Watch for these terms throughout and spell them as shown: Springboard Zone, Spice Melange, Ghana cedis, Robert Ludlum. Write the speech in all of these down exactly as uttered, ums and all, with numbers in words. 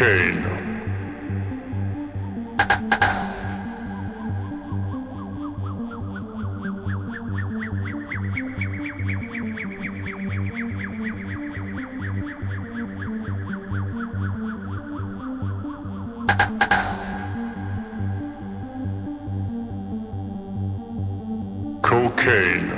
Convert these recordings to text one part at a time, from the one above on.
cocaine. Cocaine. Cocaine.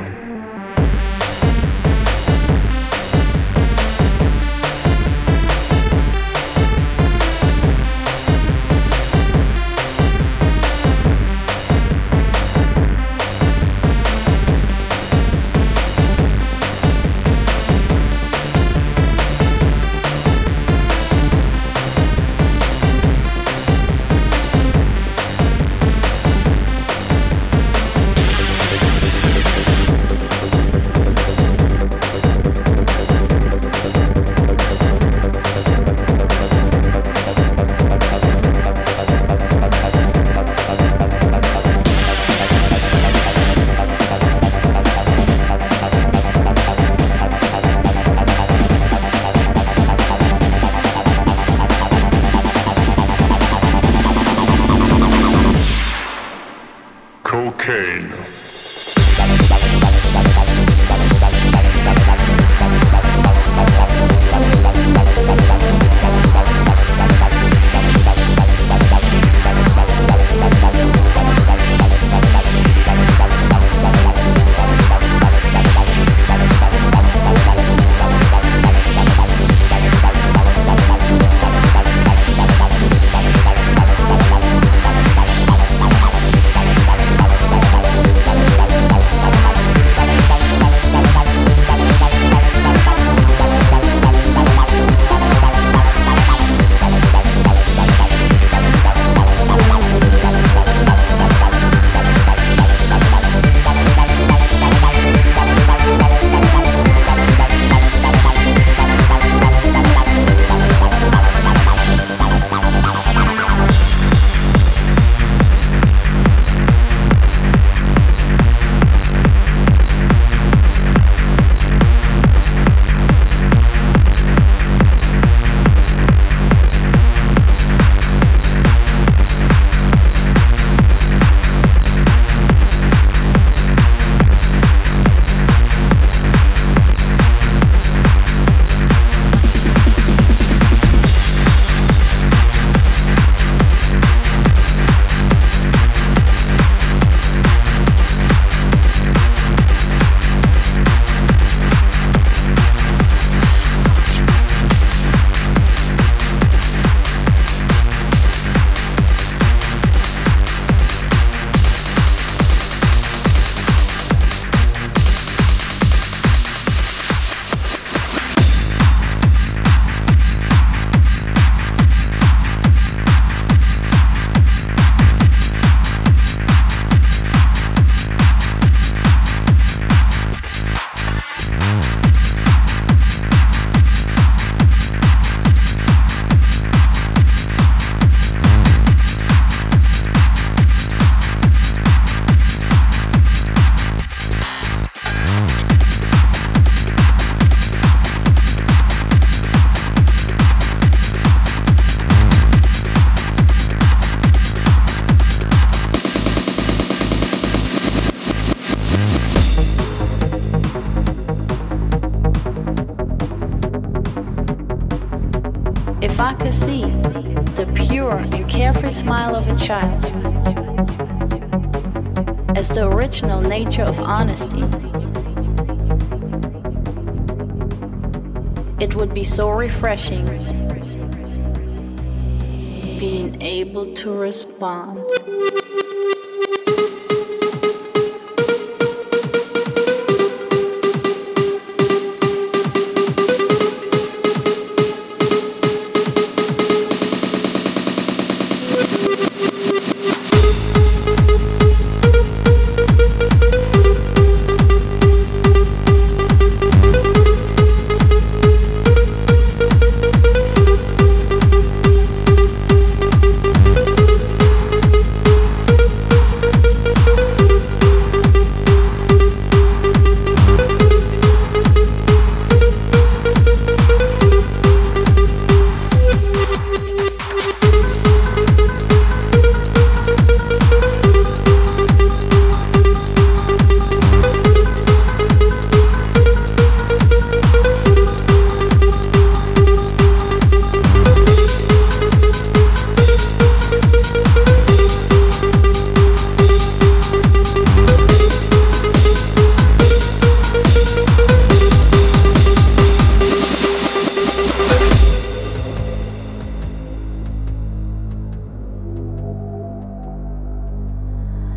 I could see the pure and carefree smile of a child as the original nature of honesty. It would be so refreshing being able to respond.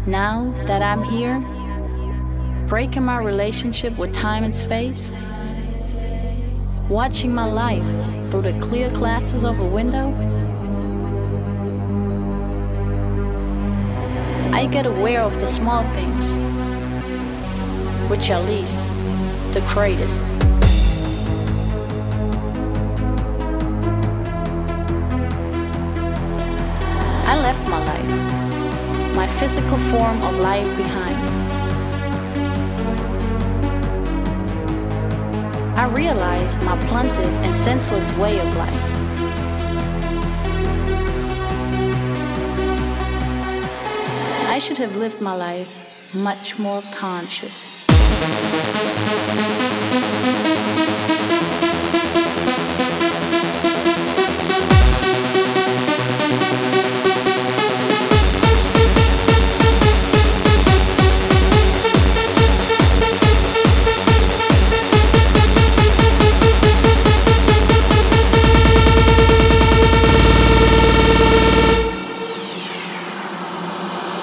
Now that I'm here, breaking my relationship with time and space, watching my life through the clear glasses of a window, I get aware of the small things, which are least, the greatest. I left my life, my physical form of life behind. I realized my blunted and senseless way of life. I should have lived my life much more conscious.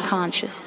Conscious.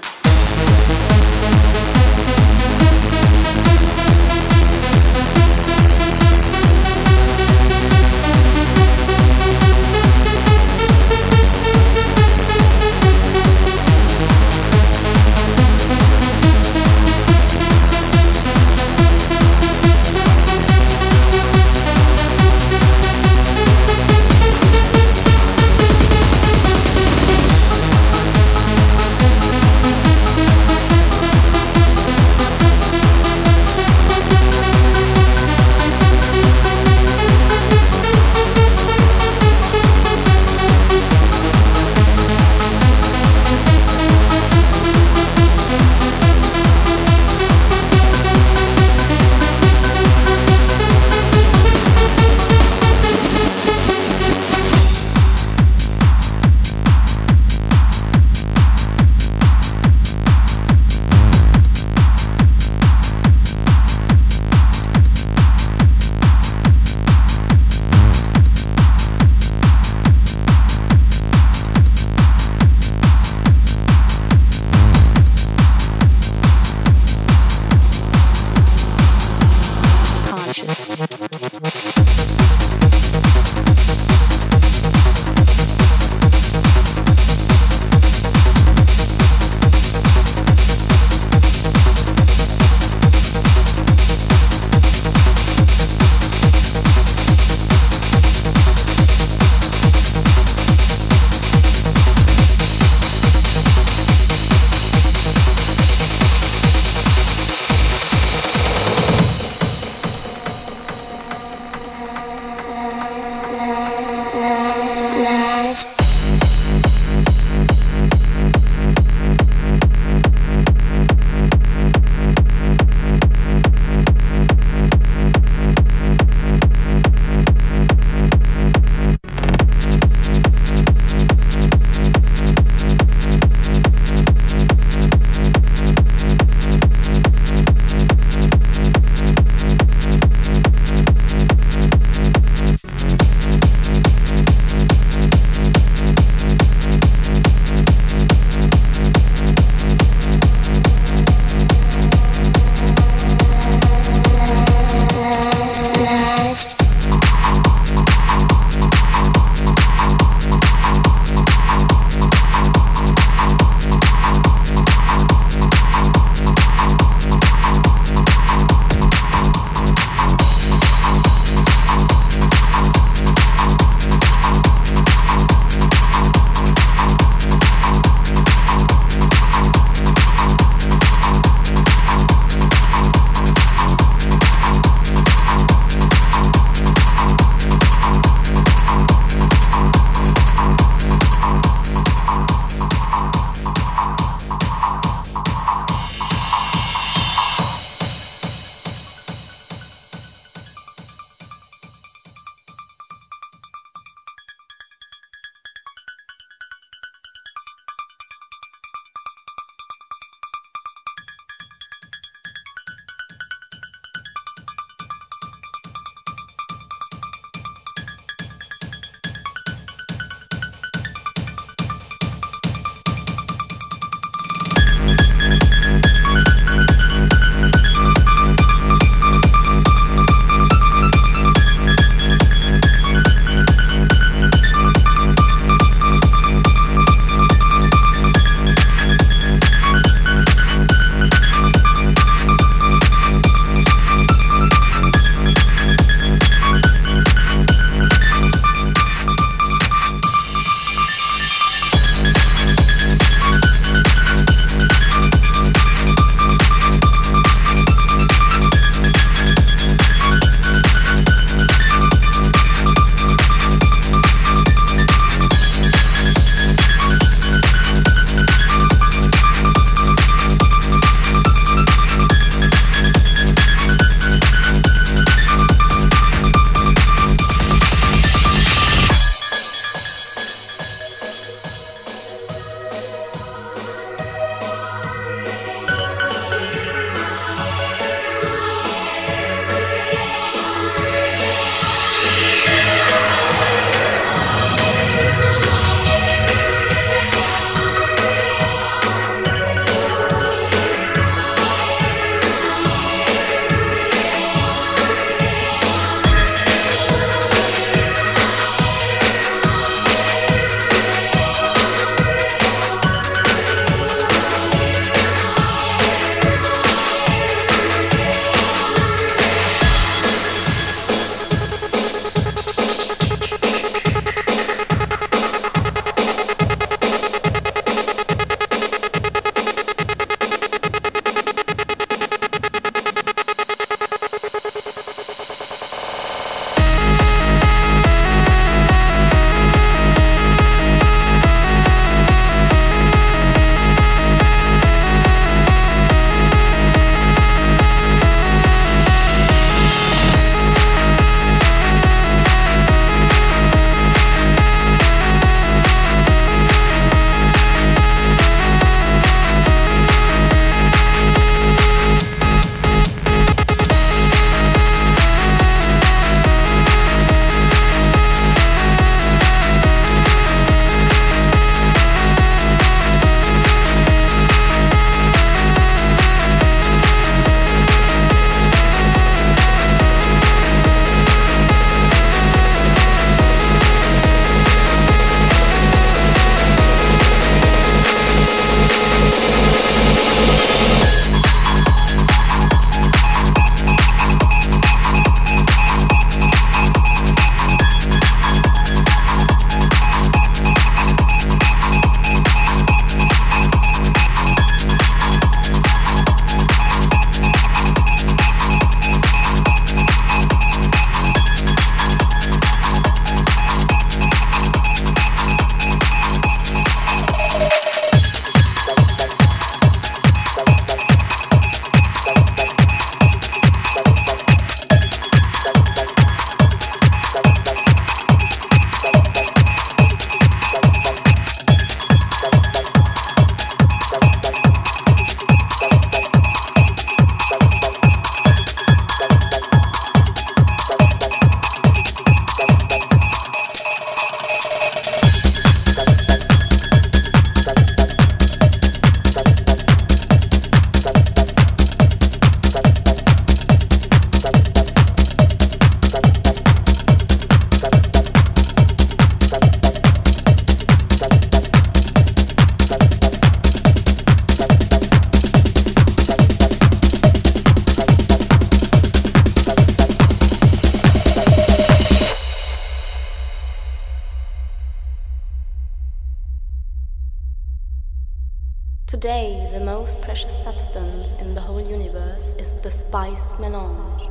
Today, the most precious substance in the whole universe is the Spice Melange.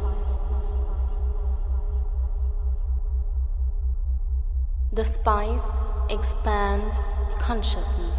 The spice expands consciousness.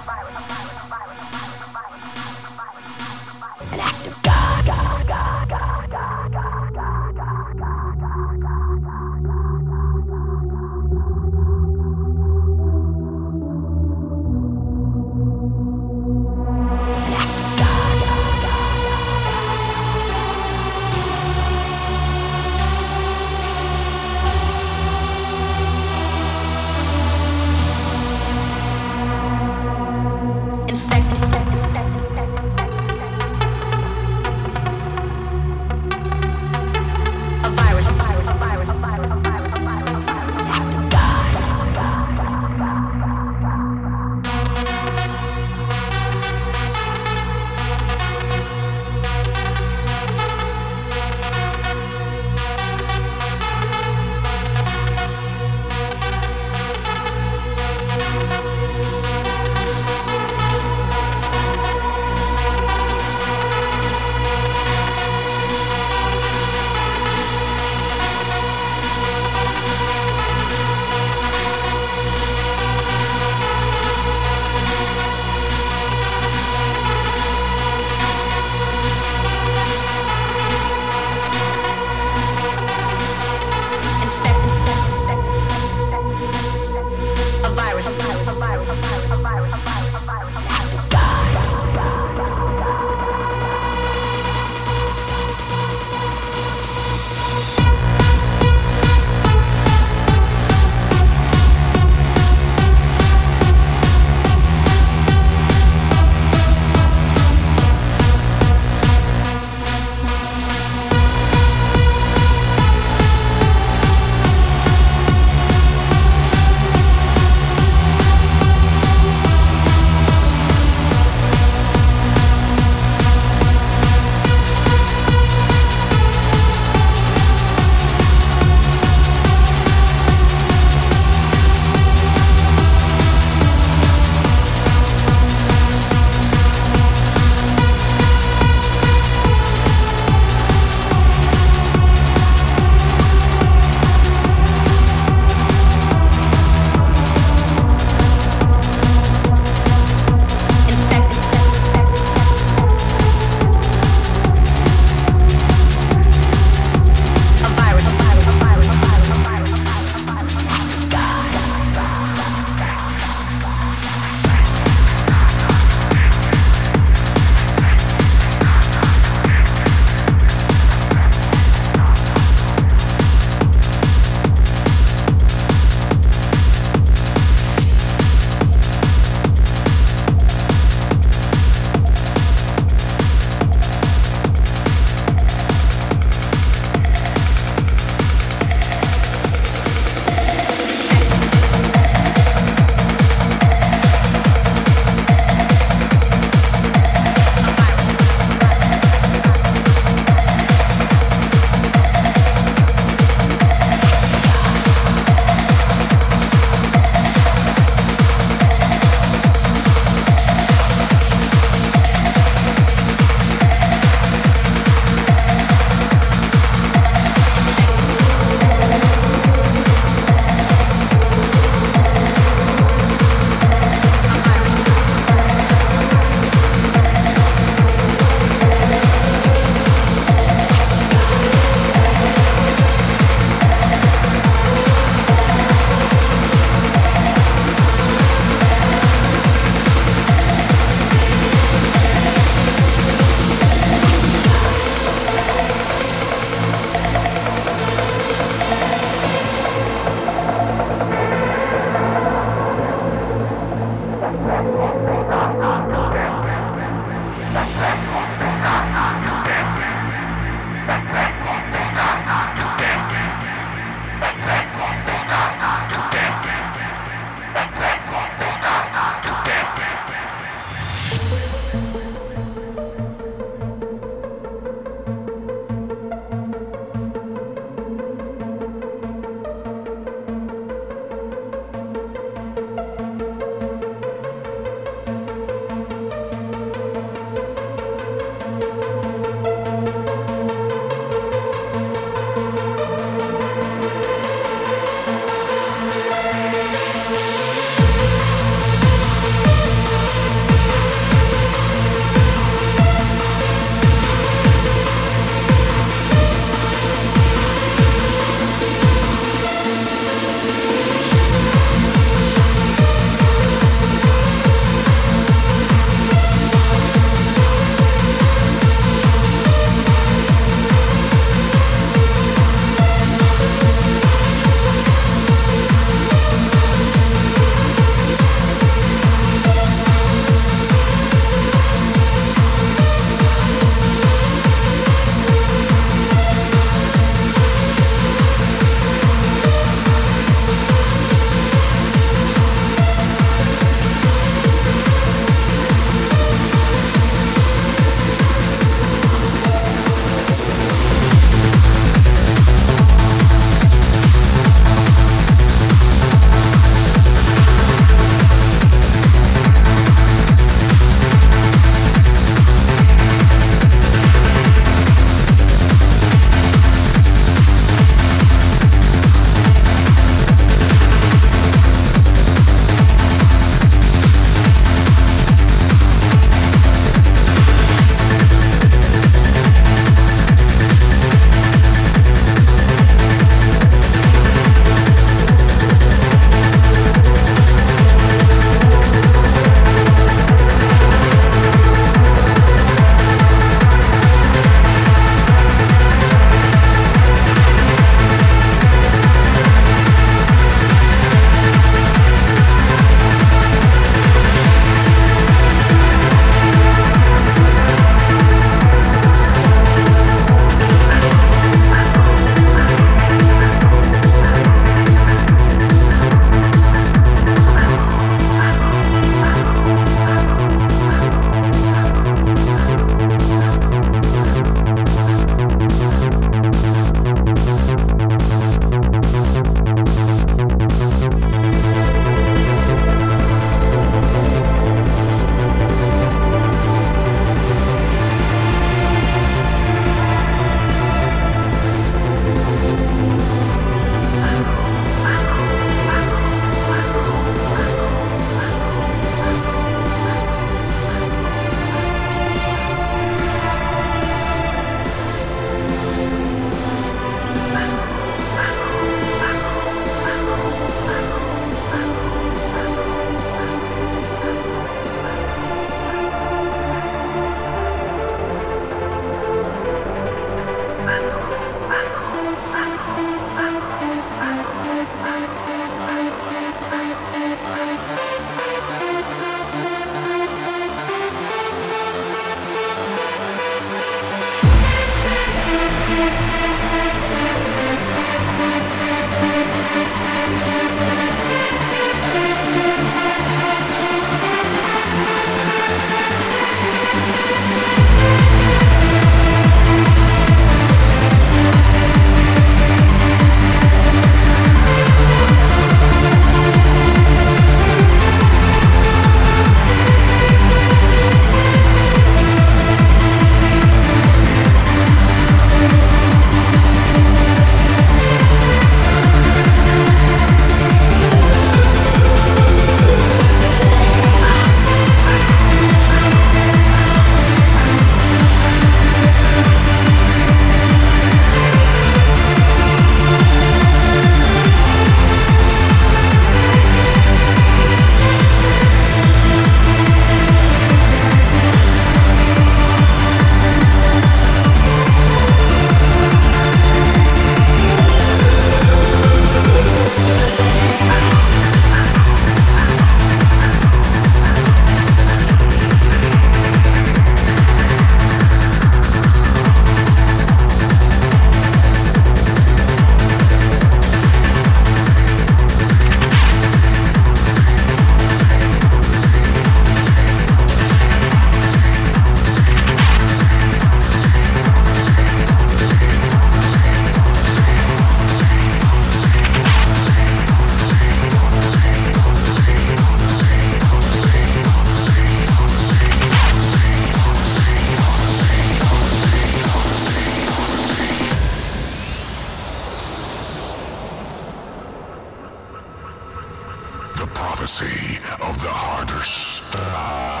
of the harder stuff.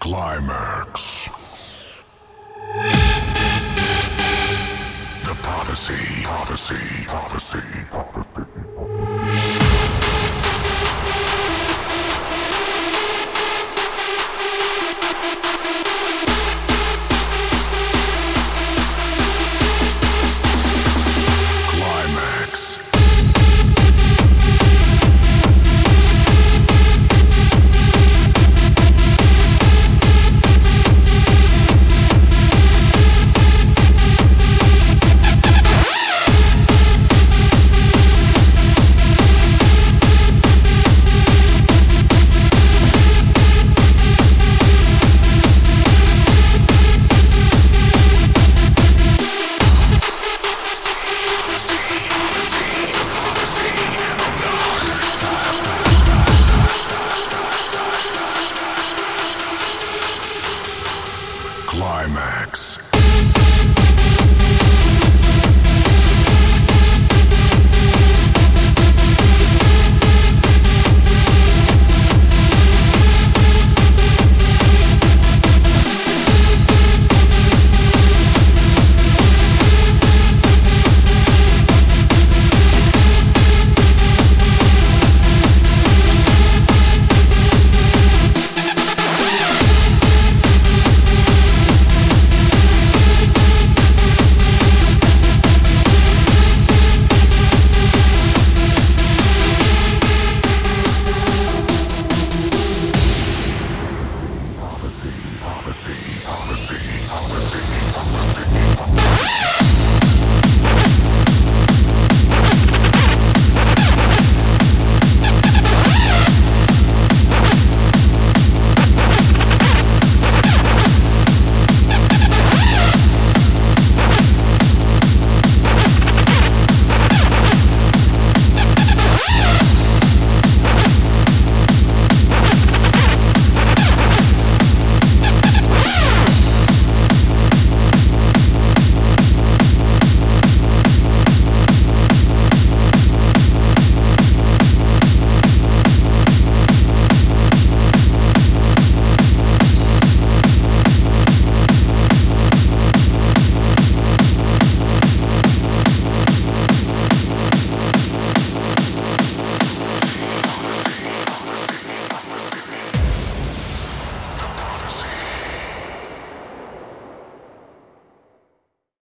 Climax. The prophecy, prophecy, prophecy, prophecy.